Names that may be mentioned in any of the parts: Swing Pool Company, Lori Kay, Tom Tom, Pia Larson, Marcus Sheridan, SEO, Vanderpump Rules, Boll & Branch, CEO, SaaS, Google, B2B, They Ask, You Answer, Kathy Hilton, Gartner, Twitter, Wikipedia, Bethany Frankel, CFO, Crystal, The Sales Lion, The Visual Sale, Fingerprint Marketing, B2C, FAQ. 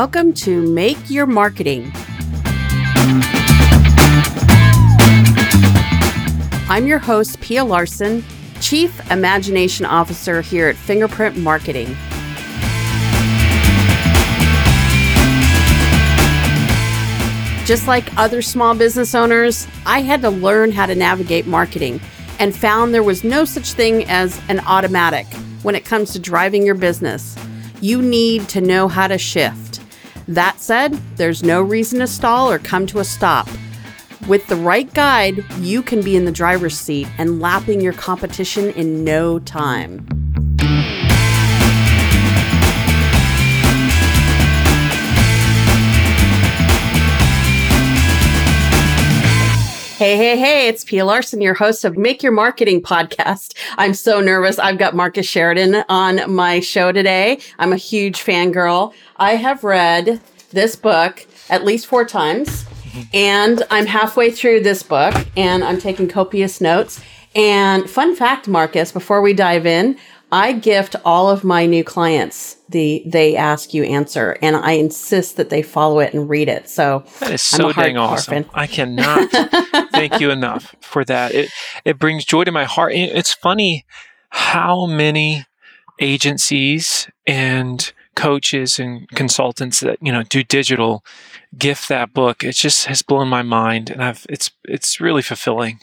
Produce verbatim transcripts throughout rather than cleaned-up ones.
Welcome to Make Your Marketing. I'm your host, Pia Larson, Chief Imagination Officer here at Fingerprint Marketing. Just like other small business owners, I had to learn how to navigate marketing and found there was no such thing as an automatic when it comes to driving your business. You need to know how to shift. That said, there's no reason to stall or come to a stop. With the right guide, you can be in the driver's seat and lapping your competition in no time. Hey, hey, hey, it's Pia Larson, your host of Make Your Marketing podcast. I'm so nervous. I've got Marcus Sheridan on my show today. I'm a huge fangirl. I have read this book at least four times, and I'm halfway through this book, and I'm taking copious notes. And fun fact, Marcus, before we dive in, I gift all of my new clients the They Ask, You Answer, and I insist that they follow it and read it. So that is so dang awesome. Fan. I cannot thank you enough for that. It it brings joy to my heart. It's funny how many agencies and coaches and consultants that, you know, do digital gift that book. It just has blown my mind, and I've it's it's really fulfilling.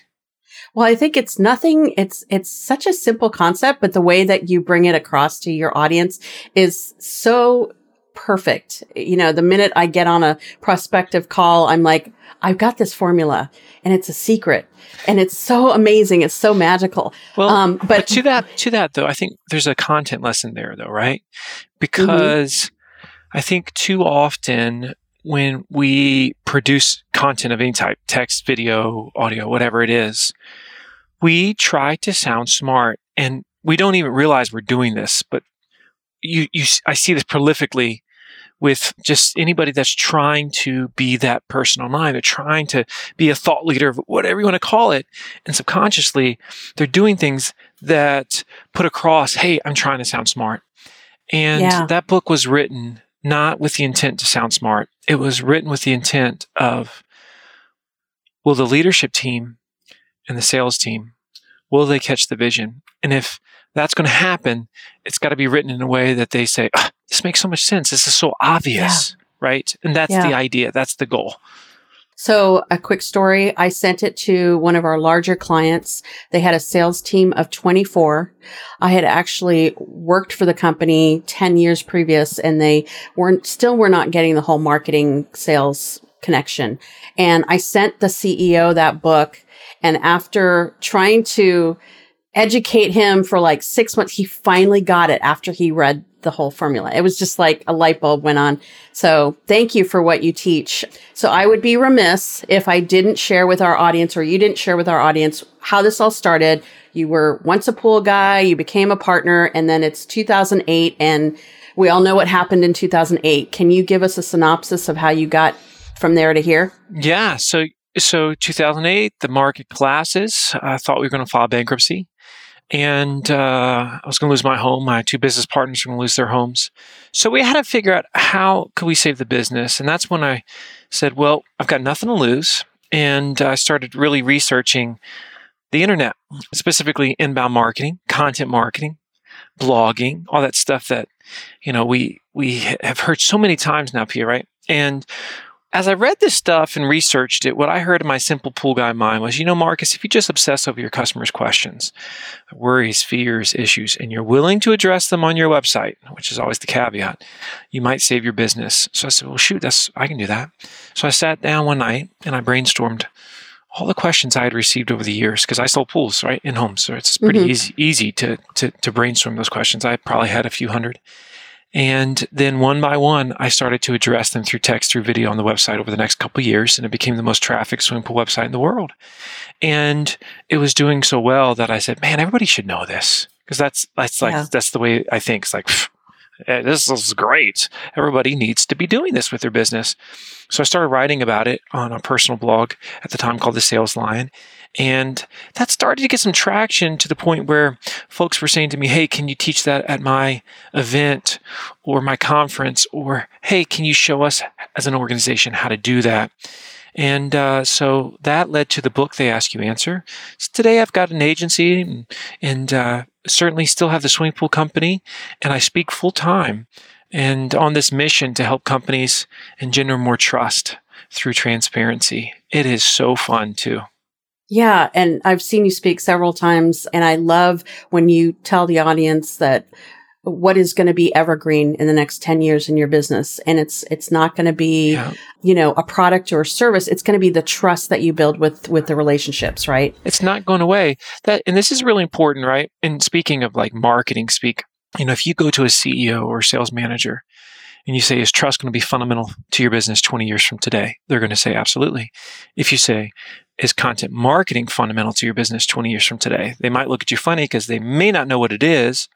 Well, I think it's nothing, it's it's such a simple concept, but the way that you bring it across to your audience is so perfect. You know, the minute I get on a prospective call, I'm like, I've got this formula and it's a secret and it's so amazing. It's so magical. Well, um, but, but to that, to that though, I think there's a content lesson there though, right? Because mm-hmm. I think too often when we produce content of any type, text, video, audio, whatever it is, we try to sound smart, and we don't even realize we're doing this. But you, you, I see this prolifically with just anybody that's trying to be that person online. They're trying to be a thought leader, whatever you want to call it, and subconsciously they're doing things that put across, "Hey, I'm trying to sound smart." And yeah. That book was written not with the intent to sound smart. It was written with the intent of, will the leadership team and the sales team, will they catch the vision? And if that's going to happen, it's got to be written in a way that they say, oh, this makes so much sense. This is so obvious, yeah. right? And that's yeah. the idea. That's the goal. So a quick story. I sent it to one of our larger clients. They had a sales team of twenty-four. I had actually worked for the company ten years previous, and they weren't still were not getting the whole marketing sales connection. And I sent the C E O that book. And after trying to educate him for like six months, he finally got it after he read the whole formula. It was just like a light bulb went on. So thank you for what you teach. So I would be remiss if I didn't share with our audience, or you didn't share with our audience, how this all started. You were once a pool guy, you became a partner, and then it's two thousand eight, and we all know what happened in two thousand eight. Can you give us a synopsis of how you got from there to here? Yeah. So, so two thousand eight, the market collapses. I thought we were going to file bankruptcy. And uh, I was going to lose my home. My two business partners were going to lose their homes. So we had to figure out how could we save the business. And that's when I said, well, I've got nothing to lose. And I started really researching the internet, specifically inbound marketing, content marketing, blogging, all that stuff that, you know, we we have heard so many times now, Pia, right? And as I read this stuff and researched it, what I heard in my simple pool guy mind was, you know, Marcus, if you just obsess over your customers' questions, worries, fears, issues, and you're willing to address them on your website, which is always the caveat, you might save your business. So I said, well, shoot, that's I can do that. So I sat down one night and I brainstormed all the questions I had received over the years, because I sold pools, right, in homes. So it's pretty mm-hmm. easy, easy to, to, to brainstorm those questions. I probably had a few hundred. And then one by one, I started to address them through text, through video on the website over the next couple of years. And it became the most trafficked swing pool website in the world. And it was doing so well that I said, man, everybody should know this. Because that's that's like yeah. that's the way I think. It's like, this is great. Everybody needs to be doing this with their business. So I started writing about it on a personal blog at the time called The Sales Lion. And that started to get some traction to the point where folks were saying to me, hey, can you teach that at my event or my conference? Or, hey, can you show us as an organization how to do that? And uh, so that led to the book, They Ask, You Answer. So today I've got an agency and, and uh, certainly still have the Swing Pool Company, and I speak full-time and on this mission to help companies engender more trust through transparency. It is so fun, too. Yeah. And I've seen you speak several times, and I love when you tell the audience that what is going to be evergreen in the next ten years in your business. And it's, it's not going to be, yeah. you know, a product or a service. It's going to be the trust that you build with, with the relationships, right? It's not going away. That, and this is really important, right? And speaking of like marketing speak, you know, if you go to a C E O or sales manager and you say, is trust going to be fundamental to your business twenty years from today? They're going to say, absolutely. If you say, is content marketing fundamental to your business twenty years from today? They might look at you funny because they may not know what it is,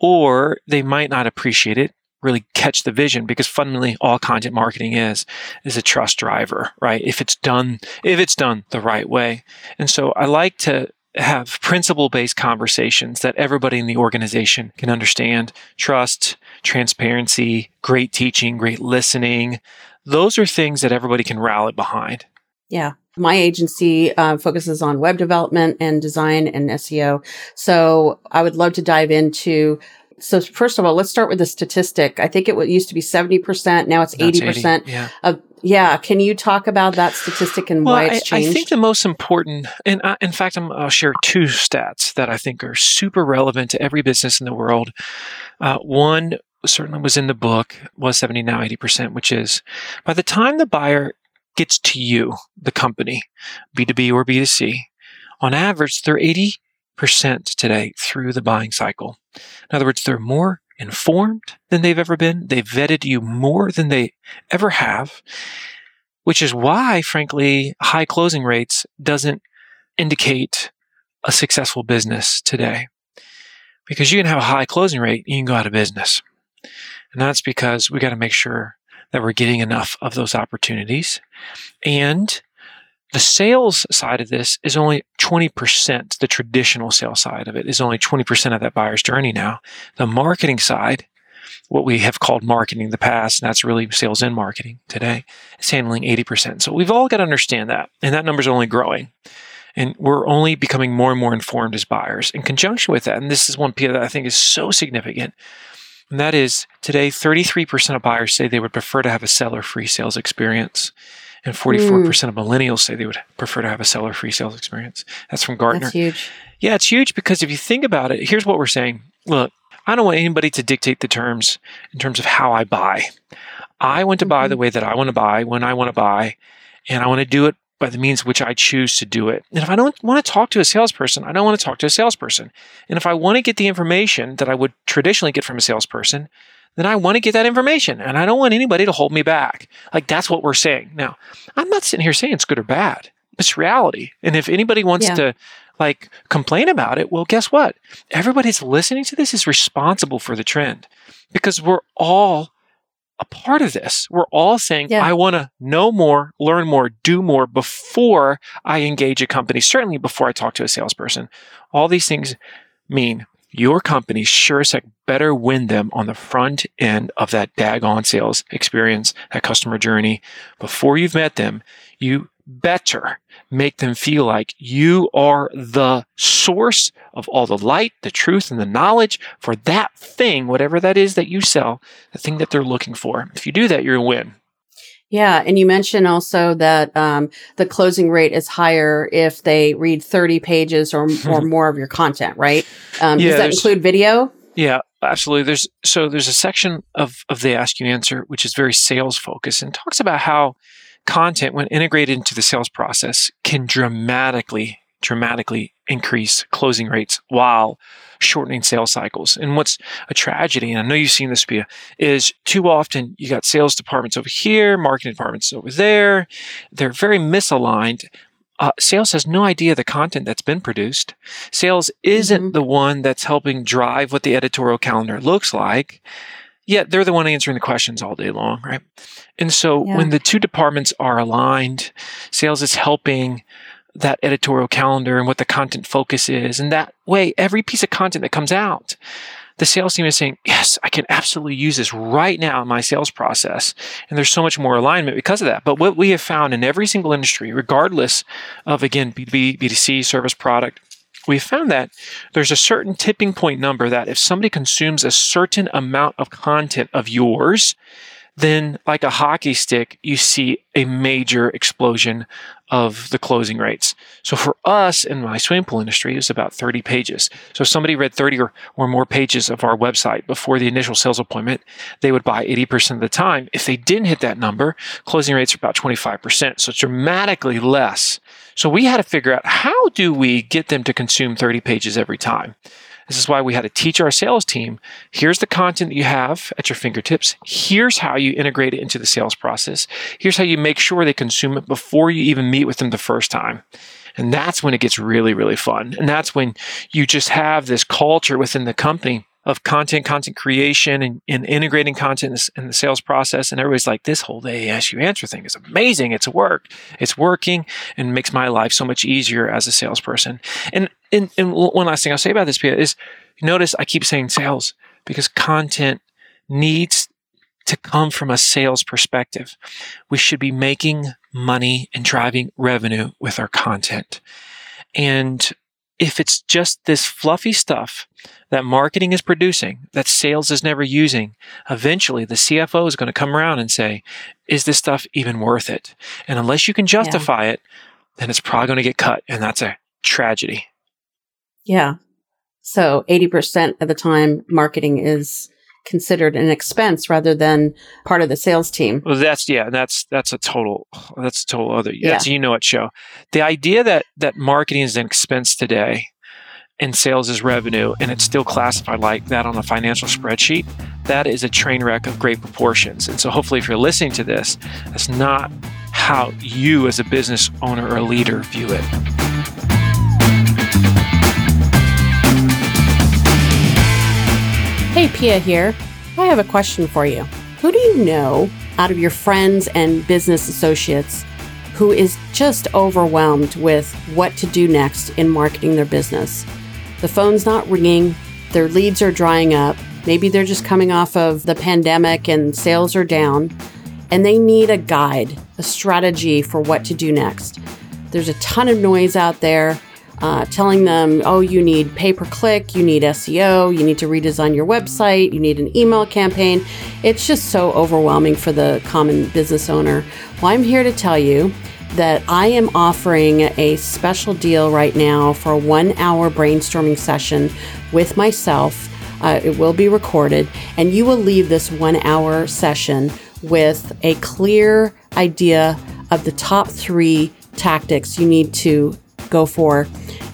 or they might not appreciate it, really catch the vision, because fundamentally all content marketing is, is a trust driver, right? If it's done, if it's done the right way. And so I like to have principle-based conversations that everybody in the organization can understand. Trust, transparency, great teaching, great listening. Those are things that everybody can rally behind. Yeah. My agency uh, focuses on web development and design and S E O. So I would love to dive into, so first of all, let's start with the statistic. I think it used to be seventy percent. Now it's now eighty percent. It's eighty, yeah. Of, yeah. Can you talk about that statistic and well, why it's changed? I, I think the most important, and I, in fact, I'm, I'll share two stats that I think are super relevant to every business in the world. Uh, one certainly was in the book, was seventy, now eighty percent, which is by the time the buyer gets to you, the company, B two B or B two C, on average, they're eighty percent today through the buying cycle. In other words, they're more informed than they've ever been. They've vetted you more than they ever have, which is why, frankly, high closing rates doesn't indicate a successful business today. Because you can have a high closing rate, you can go out of business. And that's because we got to make sure that we're getting enough of those opportunities. And the sales side of this is only twenty percent. The traditional sales side of it is only twenty percent of that buyer's journey now. The marketing side, what we have called marketing in the past, and that's really sales and marketing today, is handling eighty percent. So we've all got to understand that. And that number is only growing. And we're only becoming more and more informed as buyers. In conjunction with that, and this is one P that I think is so significant, and that is, today, thirty-three percent of buyers say they would prefer to have a seller-free sales experience. And forty-four percent mm. of millennials say they would prefer to have a seller-free sales experience. That's from Gartner. That's huge. Yeah, it's huge because if you think about it, here's what we're saying. Look, I don't want anybody to dictate the terms in terms of how I buy. I want to mm-hmm. buy the way that I want to buy, when I want to buy, and I want to do it by the means which I choose to do it. And if I don't want to talk to a salesperson, I don't want to talk to a salesperson. And if I want to get the information that I would traditionally get from a salesperson, then I want to get that information. And I don't want anybody to hold me back. Like, that's what we're saying. Now, I'm not sitting here saying it's good or bad. It's reality. And if anybody wants yeah. to like complain about it, well, guess what? Everybody that's listening to this is responsible for the trend because we're all a part of this. We're all saying, yeah. I want to know more, learn more, do more before I engage a company, certainly before I talk to a salesperson. All these things mean your company sure as heck better win them on the front end of that daggone sales experience, that customer journey. Before you've met them, you better make them feel like you are the source of all the light, the truth, and the knowledge for that thing, whatever that is that you sell, the thing that they're looking for. If you do that, you're a win. Yeah. And you mentioned also that um, the closing rate is higher if they read thirty pages or, or more of your content, right? Um, yeah, does that include video? Yeah, absolutely. There's So there's a section of, of They Ask, You Answer, which is very sales focused and talks about how content, when integrated into the sales process, can dramatically, dramatically increase closing rates while shortening sales cycles. And what's a tragedy, and I know you've seen this, Pia, is too often you got sales departments over here, marketing departments over there. They're very misaligned. Uh, sales has no idea the content that's been produced. Sales isn't mm-hmm. the one that's helping drive what the editorial calendar looks like. Yet they're the one answering the questions all day long, right? And so yeah. when the two departments are aligned, sales is helping that editorial calendar and what the content focus is. And that way, every piece of content that comes out, the sales team is saying, yes, I can absolutely use this right now in my sales process. And there's so much more alignment because of that. But what we have found in every single industry, regardless of, again, B two B, B two C, service product, we found that there's a certain tipping point number that if somebody consumes a certain amount of content of yours, then like a hockey stick, you see a major explosion of the closing rates. So for us in my swimming pool industry, it was about thirty pages. So if somebody read thirty or, or more pages of our website before the initial sales appointment, they would buy eighty percent of the time. If they didn't hit that number, closing rates are about twenty-five percent. So it's dramatically less. So we had to figure out, how do we get them to consume thirty pages every time? This is why we had to teach our sales team, here's the content that you have at your fingertips. Here's how you integrate it into the sales process. Here's how you make sure they consume it before you even meet with them the first time. And that's when it gets really, really fun. And that's when you just have this culture within the company of content, content creation, and, and integrating content in the sales process. And everybody's like, this whole They Ask, You Answer thing is amazing. It's worked. It's working and makes my life so much easier as a salesperson. And, and, and one last thing I'll say about this, Pia, is notice I keep saying sales because content needs to come from a sales perspective. We should be making money and driving revenue with our content. And if it's just this fluffy stuff that marketing is producing, that sales is never using, eventually the C F O is going to come around and say, is this stuff even worth it? And unless you can justify yeah. it, then it's probably going to get cut. And that's a tragedy. Yeah. So eighty percent of the time, marketing is considered an expense rather than part of the sales team. Well, that's yeah, that's that's a total that's a total other yeah. That's, you know it, show. The idea that that marketing is an expense today and sales is revenue, and it's still classified like that on a financial spreadsheet, that is a train wreck of great proportions. And so hopefully if you're listening to this, that's not how you as a business owner or leader view it. Hey, Pia here. I have a question for you. Who do you know out of your friends and business associates who is just overwhelmed with what to do next in marketing their business? The phone's not ringing. Their leads are drying up. Maybe they're just coming off of the pandemic and sales are down, and they need a guide, a strategy for what to do next. There's a ton of noise out there. Uh, telling them, oh, you need pay-per-click, you need S E O, you need to redesign your website, you need an email campaign. It's just so overwhelming for the common business owner. Well, I'm here to tell you that I am offering a special deal right now for a one-hour brainstorming session with myself. Uh, it will be recorded, and you will leave this one-hour session with a clear idea of the top three tactics you need to go for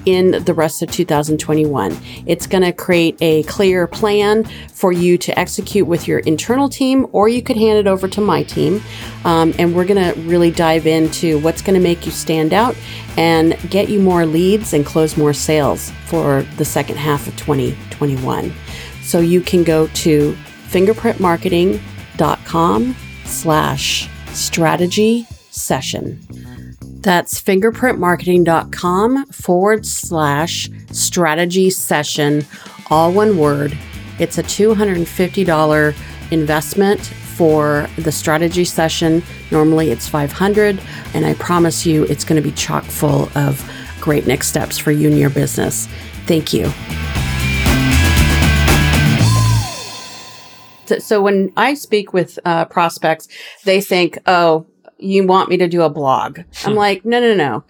in the rest of two thousand twenty-one. It's going to create a clear plan for you to execute with your internal team, or you could hand it over to my team. Um, and we're going to really dive into what's going to make you stand out and get you more leads and close more sales for the second half of twenty twenty-one. So you can go to fingerprint marketing dot com slash strategy session. That's fingerprint marketing dot com forward slash strategy session, all one word. It's a two hundred fifty dollars investment for the strategy session. Normally it's five hundred dollars, and I promise you it's going to be chock full of great next steps for you and your business. Thank you. So, so when I speak with uh, prospects, they think, oh, you want me to do a blog. I'm like, no, no, no.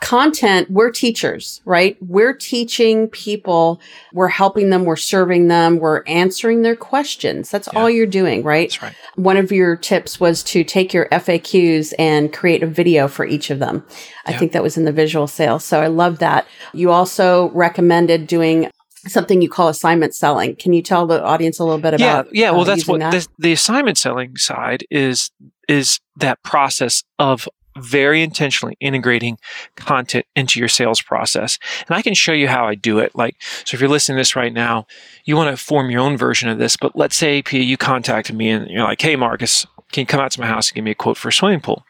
Content, we're teachers, right? We're teaching people, we're helping them, we're serving them, we're answering their questions. That's yeah. all you're doing, right? That's right. One of your tips was to take your F A Qs and create a video for each of them. I yeah. think that was in the visual sale. So I love that. You also recommended doing something you call assignment selling. Can you tell the audience a little bit about that? Yeah, yeah. Well, uh, that's what that? the, the assignment selling side is. is that process of very intentionally integrating content into your sales process. And I can show you how I do it. Like, so if you're listening to this right now, you want to form your own version of this, but let's say, Pia, you contacted me and you're like, hey, Marcus, can you come out to my house and give me a quote for a swimming pool?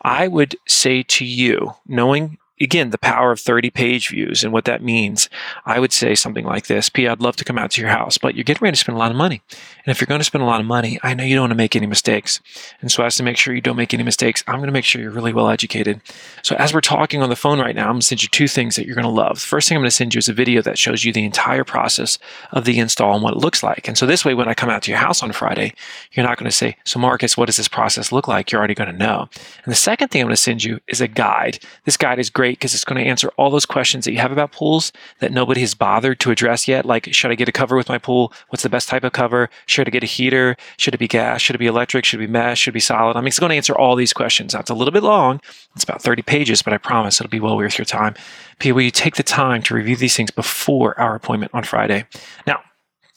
I would say to you, knowing again, the power of thirty page views and what that means, I would say something like this. P, I'd love to come out to your house, but you're getting ready to spend a lot of money. And if you're going to spend a lot of money, I know you don't want to make any mistakes. And so as to make sure you don't make any mistakes, I'm going to make sure you're really well educated. So as we're talking on the phone right now, I'm going to send you two things that you're going to love. The first thing I'm going to send you is a video that shows you the entire process of the install and what it looks like. And so this way, when I come out to your house on Friday, you're not going to say, so Marcus, what does this process look like? You're already going to know. And the second thing I'm going to send you is a guide. This guide is great because it's going to answer all those questions that you have about pools that nobody has bothered to address yet. Like, should I get a cover with my pool? What's the best type of cover? Should I get a heater? Should it be gas? Should it be electric? Should it be mesh? Should it be solid? I mean, it's going to answer all these questions. Now, it's a little bit long. It's about thirty pages, but I promise it'll be well worth your time. Pia, will you take the time to review these things before our appointment on Friday? Now,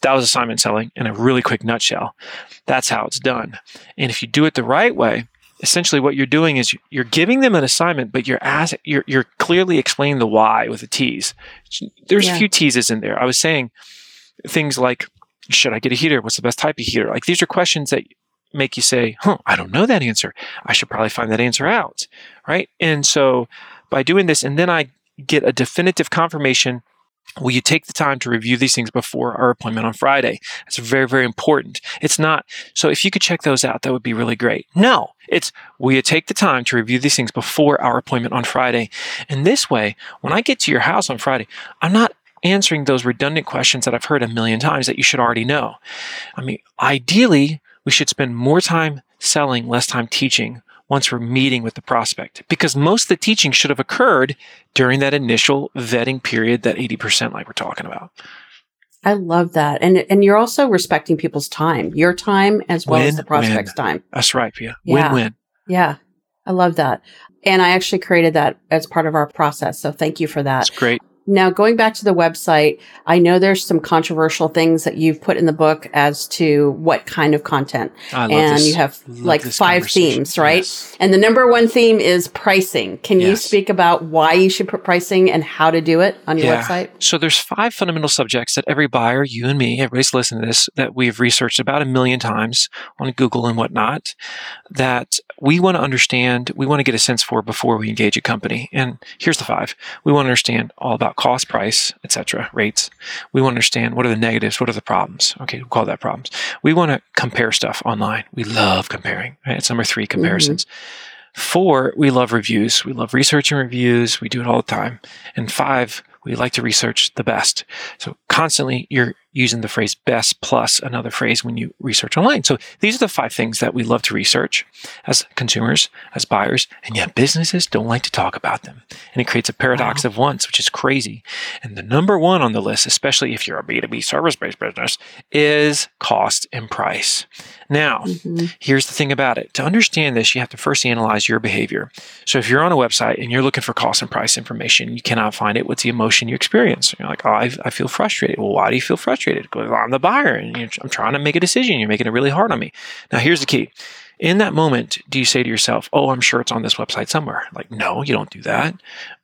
that was assignment selling in a really quick nutshell. That's how it's done. And if you do it the right way, essentially what you're doing is you're giving them an assignment, but you're as, you're, you're clearly explaining the why with a tease. There's yeah. a few teases in there. I was saying things like, should I get a heater? What's the best type of heater? Like, these are questions that make you say, huh, I don't know that answer. I should probably find that answer out, right? And so by doing this, and then I get a definitive confirmation, will you take the time to review these things before our appointment on Friday? That's very, very important. It's not, so if you could check those out, that would be really great. No, it's, will you take the time to review these things before our appointment on Friday? And this way, when I get to your house on Friday, I'm not answering those redundant questions that I've heard a million times that you should already know. I mean, ideally, we should spend more time selling, less time teaching once we're meeting with the prospect, because most of the teaching should have occurred during that initial vetting period, that eighty percent like we're talking about. I love that. And and you're also respecting people's time, your time as well win, as the prospect's win. time. That's right, Pia. Yeah. Win-win. Yeah. I love that. And I actually created that as part of our process. So thank you for that. That's great. Now, going back to the website, I know there's some controversial things that you've put in the book as to what kind of content. I love and this. You have love like five themes, right? Yes. And the number one theme is pricing. Can yes. you speak about why you should put pricing and how to do it on your yeah. website? So there's five fundamental subjects that every buyer, you and me, everybody's listening to this, that we've researched about a million times on Google and whatnot, that we want to understand, we want to get a sense for before we engage a company. And here's the five. We want to understand all about cost, price, et cetera, rates. We want to understand what are the negatives, what are the problems. Okay, we'll call that problems. We want to compare stuff online. We love comparing. Right? It's number three, comparisons. Mm-hmm. Four, we love reviews. We love researching reviews. We do it all the time. And five, we like to research the best. So constantly you're using the phrase best plus another phrase when you research online. So these are the five things that we love to research as consumers, as buyers, and yet businesses don't like to talk about them. And it creates a paradox wow. of wants, which is crazy. And the number one on the list, especially if you're a B two B service-based business, is cost and price. Now, mm-hmm. here's the thing about it. To understand this, you have to first analyze your behavior. So if you're on a website and you're looking for cost and price information, you cannot find it. What's the emotion you experience? You're like, oh, I, I feel frustrated. Well, why do you feel frustrated? Because I'm the buyer and you're, I'm trying to make a decision. You're making it really hard on me. Now, here's the key. In that moment, do you say to yourself, oh, I'm sure it's on this website somewhere? Like, no, you don't do that.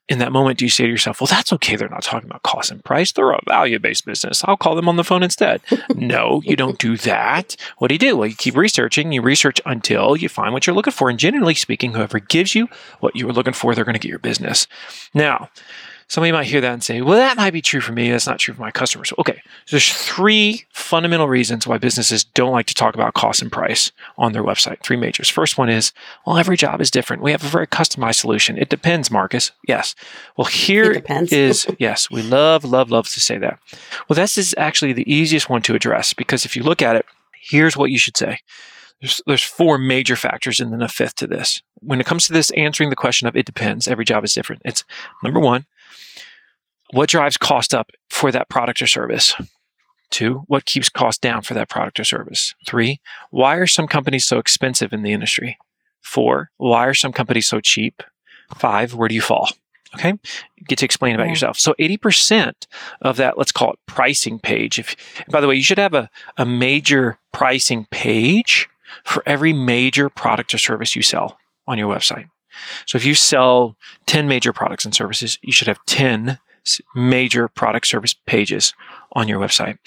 In that moment, do you say to yourself, well, that's okay. They're not talking about cost and price. They're a value-based business. I'll call them on the phone instead. No, you don't do that. What do you do? Well, you keep researching. You research until you find what you're looking for. And generally speaking, whoever gives you what you were looking for, they're going to get your business. Now, somebody might hear that and say, well, that might be true for me. That's not true for my customers. Okay, so there's three fundamental reasons why businesses don't like to talk about cost and price on their website. Three majors. First one is, well, every job is different. We have a very customized solution. It depends, Marcus. Yes. Well, here is, yes, we love, love, love to say that. Well, this is actually the easiest one to address because if you look at it, here's what you should say. There's, there's four major factors and then a fifth to this. When it comes to this, answering the question of it depends, every job is different. It's number one, what drives cost up for that product or service? Two, what keeps cost down for that product or service? Three, why are some companies so expensive in the industry? Four, why are some companies so cheap? Five, where do you fall? Okay, you get to explain about yourself. So eighty percent of that, let's call it pricing page. If, by the way, you should have a, a major pricing page for every major product or service you sell on your website. So if you sell ten major products and services, you should have ten major product service pages on your website.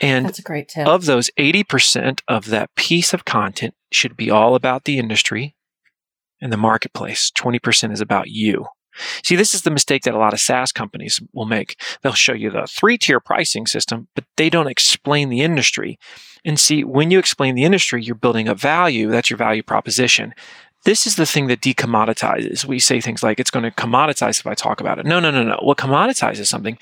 And that's a great tip. Of those, eighty percent of that piece of content should be all about the industry and the marketplace. twenty percent is about you See, this is the mistake that a lot of SaaS companies will make. They'll show you the three-tier pricing system, but they don't explain the industry. And see, when you explain the industry, you're building a value. That's your value proposition. This is the thing that decommoditizes. We say things like, it's going to commoditize if I talk about it. No, no, no, no. What commoditizes something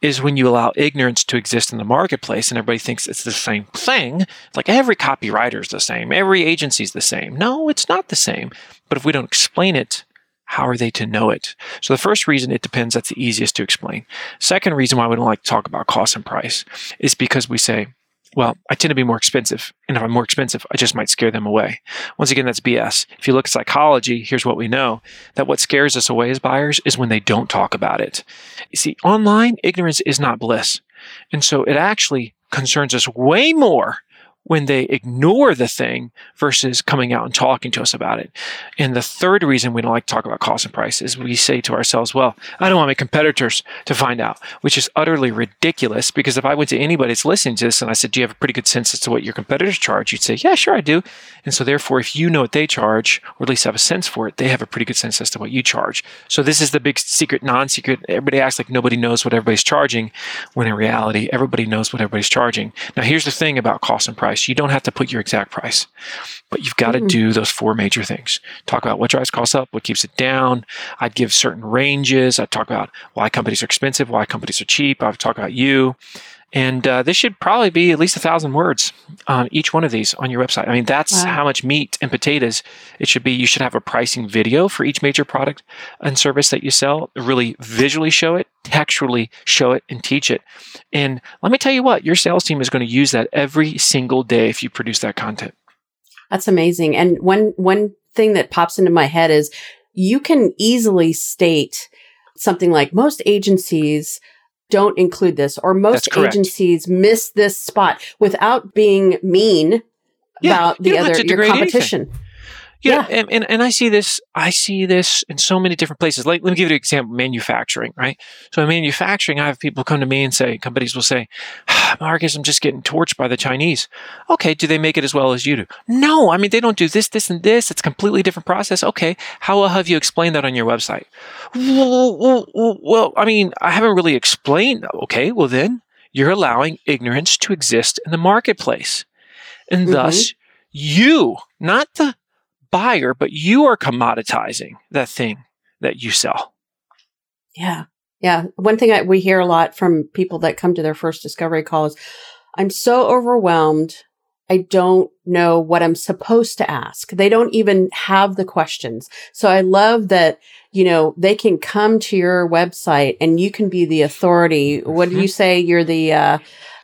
is when you allow ignorance to exist in the marketplace and everybody thinks it's the same thing. It's like every copywriter is the same. Every agency is the same. No, it's not the same. But if we don't explain it, how are they to know it? So the first reason, it depends. That's the easiest to explain. Second reason why we don't like to talk about cost and price is because we say, well, I tend to be more expensive. And if I'm more expensive, I just might scare them away. Once again, that's B S. If you look at psychology, here's what we know, that what scares us away as buyers is when they don't talk about it. You see, online, ignorance is not bliss. And so it actually concerns us way more when they ignore the thing versus coming out and talking to us about it. And the third reason we don't like to talk about cost and price is we say to ourselves, well, I don't want my competitors to find out, which is utterly ridiculous, because if I went to anybody that's listening to this and I said, do you have a pretty good sense as to what your competitors charge? You'd say, yeah, sure, I do. And so therefore, if you know what they charge, or at least have a sense for it, they have a pretty good sense as to what you charge. So this is the big secret, non-secret. Everybody acts like nobody knows what everybody's charging, when in reality, everybody knows what everybody's charging. Now, here's the thing about cost and price. You don't have to put your exact price, but you've got to do those four major things. Talk about what drives costs up, what keeps it down. I'd give certain ranges. I'd talk about why companies are expensive, why companies are cheap. I'd talk about you. And uh, this should probably be at least a thousand words on each one of these on your website. I mean, that's wow. How much meat and potatoes it should be. You should have a pricing video for each major product and service that you sell. Really visually show it, textually show it, and teach it. And let me tell you what, your sales team is going to use that every single day if you produce that content. That's amazing. And one one thing that pops into my head is you can easily state something like most agencies don't include this, or most agencies miss this spot, without being mean yeah, about the other your competition. Anything. Yeah, yeah. And, and and I see this. I see this in so many different places. Like, let me give you an example: manufacturing, right? So, in manufacturing, I have people come to me and say, companies will say, "Marcus, I'm just getting torched by the Chinese." Okay, do they make it as well as you do? No, I mean they don't do this, this, and this. It's a completely different process. Okay, how well have you explained that on your website? Well, well, well, well I mean, I haven't really explained. Okay, well then you're allowing ignorance to exist in the marketplace, and mm-hmm. thus you, not the buyer, but you are commoditizing that thing that you sell. Yeah. Yeah. One thing that we hear a lot from people that come to their first discovery call is, I'm so overwhelmed. I don't know what I'm supposed to ask. They don't even have the questions. So I love that, you know, they can come to your website and you can be the authority. What do you say? You're the, uh,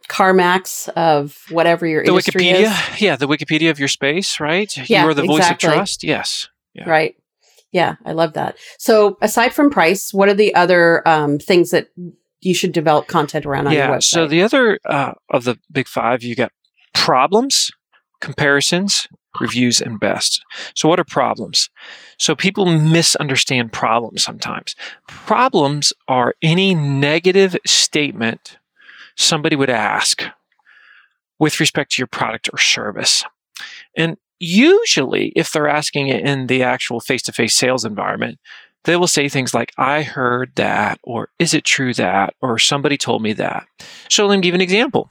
CarMax of whatever your the industry Wikipedia, is. Yeah, the Wikipedia of your space, right? Yeah, you are the exactly. voice of trust. Yes. Yeah. Right. Yeah, I love that. So aside from price, what are the other um, things that you should develop content around on yeah, your website? So the other uh, of the big five, you got problems, comparisons, reviews, and best. So what are problems? So people misunderstand problems sometimes. Problems are any negative statement somebody would ask with respect to your product or service. And usually, if they're asking it in the actual face-to-face sales environment, they will say things like, I heard that, or is it true that, or somebody told me that. So let me give an example.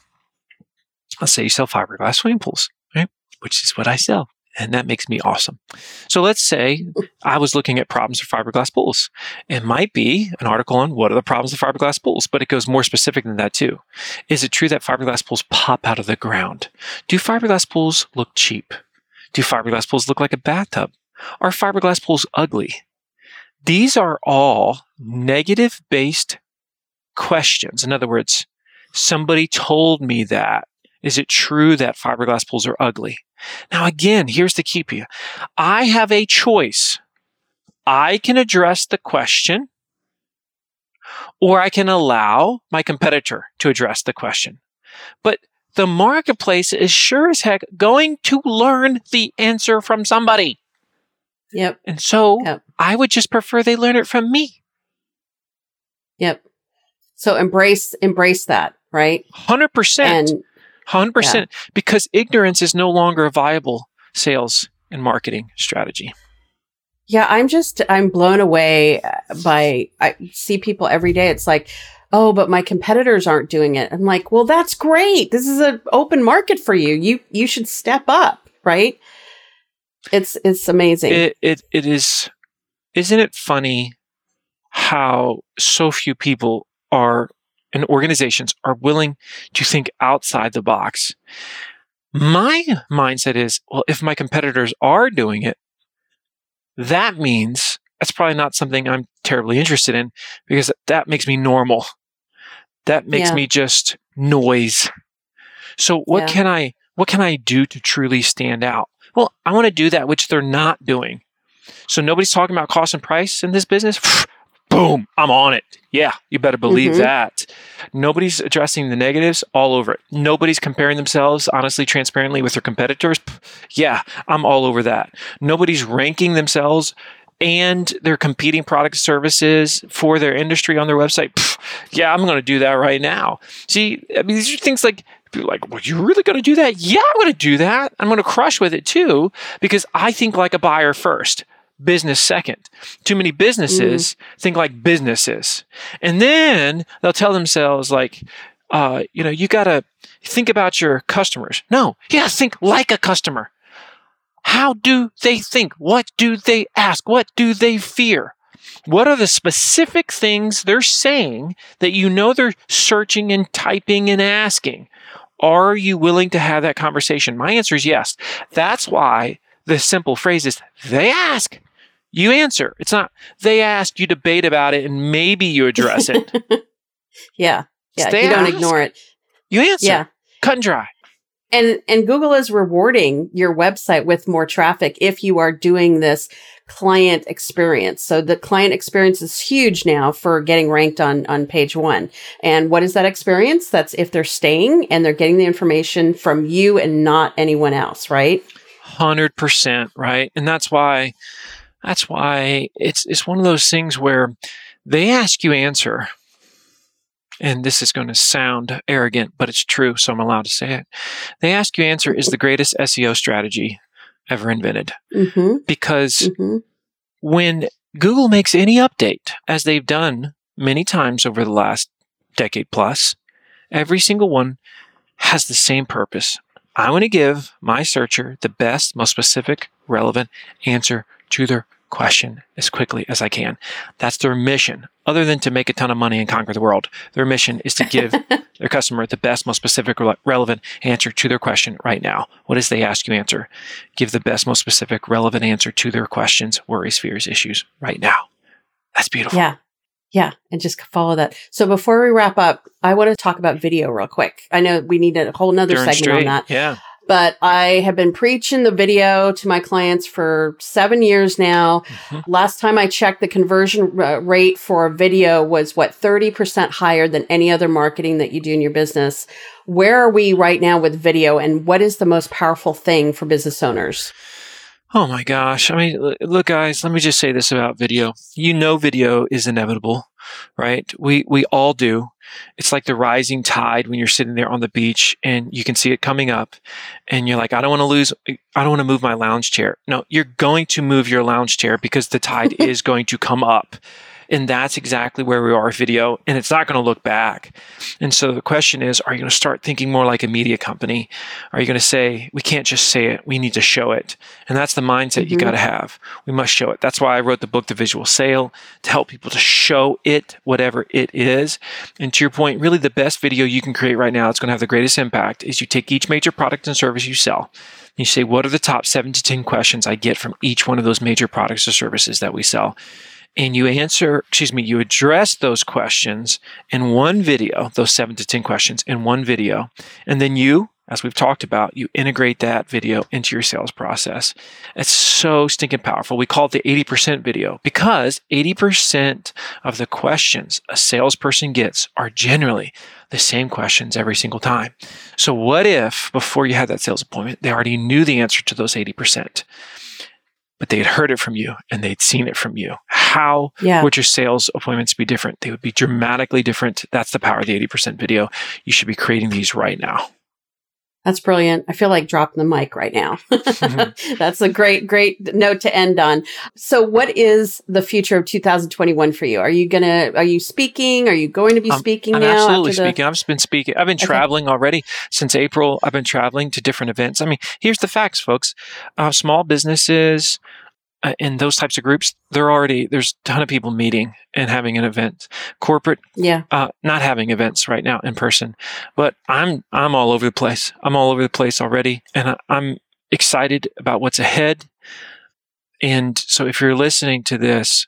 Let's say you sell fiberglass swimming pools, right? Which is what I sell. And that makes me awesome. So let's say I was looking at problems with fiberglass pools. It might be an article on what are the problems with fiberglass pools, but it goes more specific than that too. Is it true that fiberglass pools pop out of the ground? Do fiberglass pools look cheap? Do fiberglass pools look like a bathtub? Are fiberglass pools ugly? These are all negative-based questions. In other words, somebody told me that. Is it true that fiberglass pools are ugly? Now, again, here's the key, Pia. I have a choice. I can address the question, or I can allow my competitor to address the question. But the marketplace is sure as heck going to learn the answer from somebody. Yep. And so yep. I would just prefer they learn it from me. Yep. So embrace, embrace that, right? one hundred percent. And one hundred percent, yeah. Because ignorance is no longer a viable sales and marketing strategy. Yeah, I'm just, I'm blown away by, I see people every day. It's like, oh, but my competitors aren't doing it. I'm like, well, that's great. This is an open market for you. You, you should step up, right? It's, it's amazing. It, it, it is. Isn't it funny how so few people are, and organizations are willing to think outside the box? My mindset is, well, if my competitors are doing it, that means that's probably not something I'm terribly interested in, because that makes me normal. That makes yeah. me just noise. So what yeah. can I, what can I do to truly stand out? Well, I want to do that which they're not doing. So nobody's talking about cost and price in this business. Boom, I'm on it. Yeah, you better believe mm-hmm. that. Nobody's addressing the negatives, all over it. Nobody's comparing themselves honestly, transparently with their competitors. Yeah, I'm all over that. Nobody's ranking themselves and their competing product services for their industry on their website. Yeah, I'm going to do that right now. See, I mean, these are things like, like, well, you're really going to do that? Yeah, I'm going to do that. I'm going to crush with it too, because I think like a buyer first. Business second. Too many businesses mm. think like businesses. And then they'll tell themselves like, uh, you know, you got to think about your customers. No, you got to think like a customer. How do they think? What do they ask? What do they fear? What are the specific things they're saying that you know they're searching and typing and asking? Are you willing to have that conversation? My answer is yes. That's why the simple phrase is, they ask, you answer. It's not, they ask, you debate about it, and maybe you address it. yeah. Yeah. They you ask, don't ignore it. You answer. Yeah. Cut and dry. And and Google is rewarding your website with more traffic if you are doing this client experience. So the client experience is huge now for getting ranked on, on page one. And what is that experience? That's if they're staying and they're getting the information from you and not anyone else, right? one hundred percent, right? And that's why that's why it's it's one of those things where they ask you answer. And this is going to sound arrogant, but it's true, so I'm allowed to say it. They ask you answer is the greatest S E O strategy ever invented. Mm-hmm. Because mm-hmm. when Google makes any update, as they've done many times over the last decade plus, every single one has the same purpose. I want to give my searcher the best, most specific, relevant answer to their question as quickly as I can. That's their mission. Other than to make a ton of money and conquer the world, their mission is to give their customer the best, most specific, re- relevant answer to their question right now. What is they ask you answer? Give the best, most specific, relevant answer to their questions, worries, fears, issues right now. That's beautiful. Yeah. Yeah. And just follow that. So before we wrap up, I want to talk about video real quick. I know we need a whole nother Darn segment straight. on that. Yeah. But I have been preaching the video to my clients for seven years now. Mm-hmm. Last time I checked, the conversion r- rate for video was what, thirty percent higher than any other marketing that you do in your business. Where are we right now with video, and what is the most powerful thing for business owners? Oh my gosh. I mean, look guys, let me just say this about video. You know, video is inevitable, right? We, we all do. It's like the rising tide when you're sitting there on the beach and you can see it coming up and you're like, I don't want to lose, I don't want to move my lounge chair. No, you're going to move your lounge chair because the tide is going to come up. And that's exactly where we are with video, and it's not going to look back. And so the question is, are you going to start thinking more like a media company? Are you going to say, we can't just say it, we need to show it? And that's the mindset mm-hmm. you got to have. We must show it. That's why I wrote the book, The Visual Sale, to help people to show it, whatever it is. And to your point, really the best video you can create right now that's going to have the greatest impact is you take each major product and service you sell. You say, what are the top seven to ten questions I get from each one of those major products or services that we sell? And you answer, excuse me, you address those questions in one video, those seven to ten questions in one video. And then you, as we've talked about, you integrate that video into your sales process. It's so stinking powerful. We call it the eighty percent video because eighty percent of the questions a salesperson gets are generally the same questions every single time. So what if before you had that sales appointment, they already knew the answer to those eighty percent? But they'd heard it from you and they'd seen it from you. How yeah. would your sales appointments be different? They would be dramatically different. That's the power of the eighty percent video. You should be creating these right now. That's brilliant. I feel like dropping the mic right now. That's a great, great note to end on. So what is the future of two thousand twenty-one for you? Are you going to, are you speaking? Are you going to be um, speaking I'm now? I'm absolutely speaking. The... I've just been speaking. I've been okay. traveling already since April. I've been traveling to different events. I mean, here's the facts, folks. Uh, small businesses uh, and those types of groups, they're already, there's a ton of people meeting and having an event. Corporate, yeah. uh, not having events right now in person. But I'm I'm all over the place. I'm all over the place already. And I, I'm excited about what's ahead. And so if you're listening to this,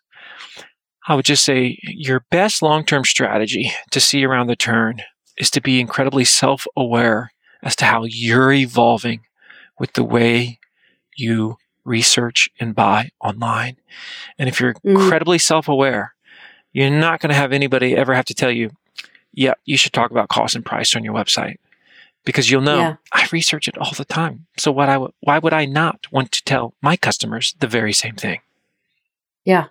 I would just say your best long-term strategy to see around the turn is to be incredibly self-aware as to how you're evolving with the way you research and buy online. And if you're incredibly mm. self-aware, you're not going to have anybody ever have to tell you, yeah, you should talk about cost and price on your website, because you'll know, yeah. I research it all the time. So what I w- why would I not want to tell my customers the very same thing? Yeah.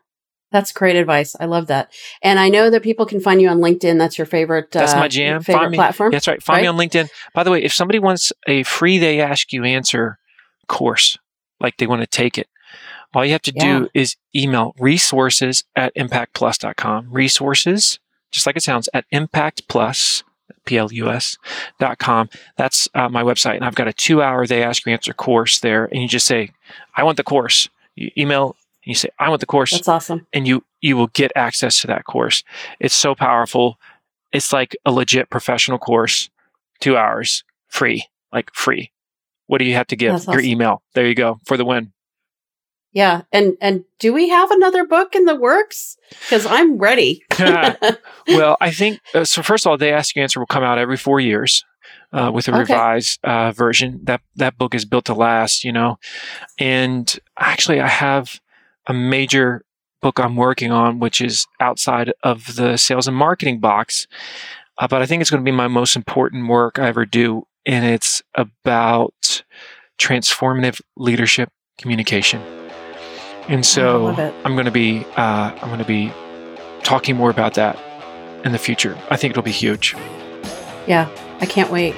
That's great advice. I love that. And I know that people can find you on LinkedIn. That's your favorite platform. That's my jam. Uh, favorite find me. platform. That's right. Find right? me on LinkedIn. By the way, if somebody wants a free They Ask You Answer course, like they want to take it, all you have to yeah. do is email resources at impact plus dot com. Resources, just like it sounds, at impactplus, P L U S, dot com. That's uh, my website. And I've got a two-hour They Ask You Answer course there. And you just say, I want the course. You email You say, I want the course. That's awesome. And you you will get access to that course. It's so powerful. It's like a legit professional course, two hours, free, like free. What do you have to give? That's awesome. Your email. There you go, for the win. Yeah. And and do we have another book in the works? Because I'm ready. Well, I think, uh, so first of all, They Ask You Answer will come out every four years. Uh, with a okay. revised uh, version. That, that book is built to last, you know. And actually, I have a major book I'm working on, which is outside of the sales and marketing box. Uh, but I think it's going to be my most important work I ever do. And it's about transformative leadership communication. And so I'm going to be, uh, I'm going to be talking more about that in the future. I think it'll be huge. Yeah. I can't wait.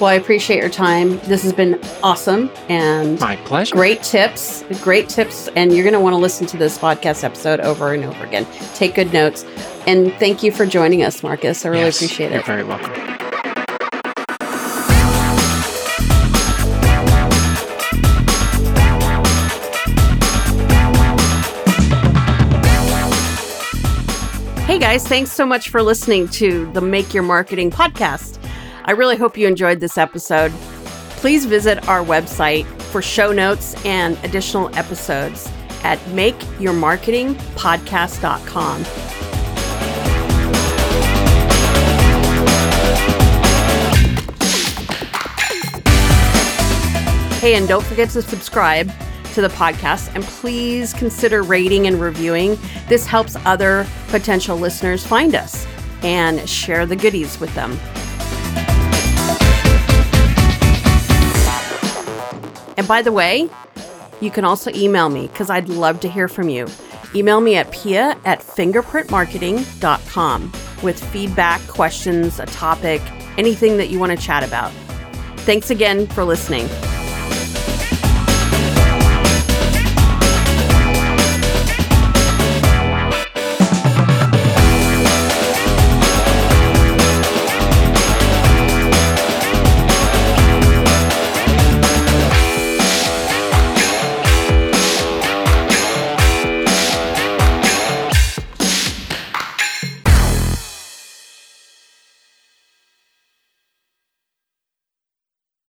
Well, I appreciate your time. This has been awesome. And my pleasure. Great tips. Great tips. And you're going to want to listen to this podcast episode over and over again. Take good notes. And thank you for joining us, Marcus. I really yes, appreciate it. You're very welcome. Hey, guys. Thanks so much for listening to the Make Your Marketing podcast. I really hope you enjoyed this episode. Please visit our website for show notes and additional episodes at make your marketing podcast dot com. Hey, and don't forget to subscribe to the podcast, and please consider rating and reviewing. This helps other potential listeners find us, and share the goodies with them. And by the way, you can also email me, because I'd love to hear from you. Email me at pia at fingerprint marketing dot com with feedback, questions, a topic, anything that you want to chat about. Thanks again for listening.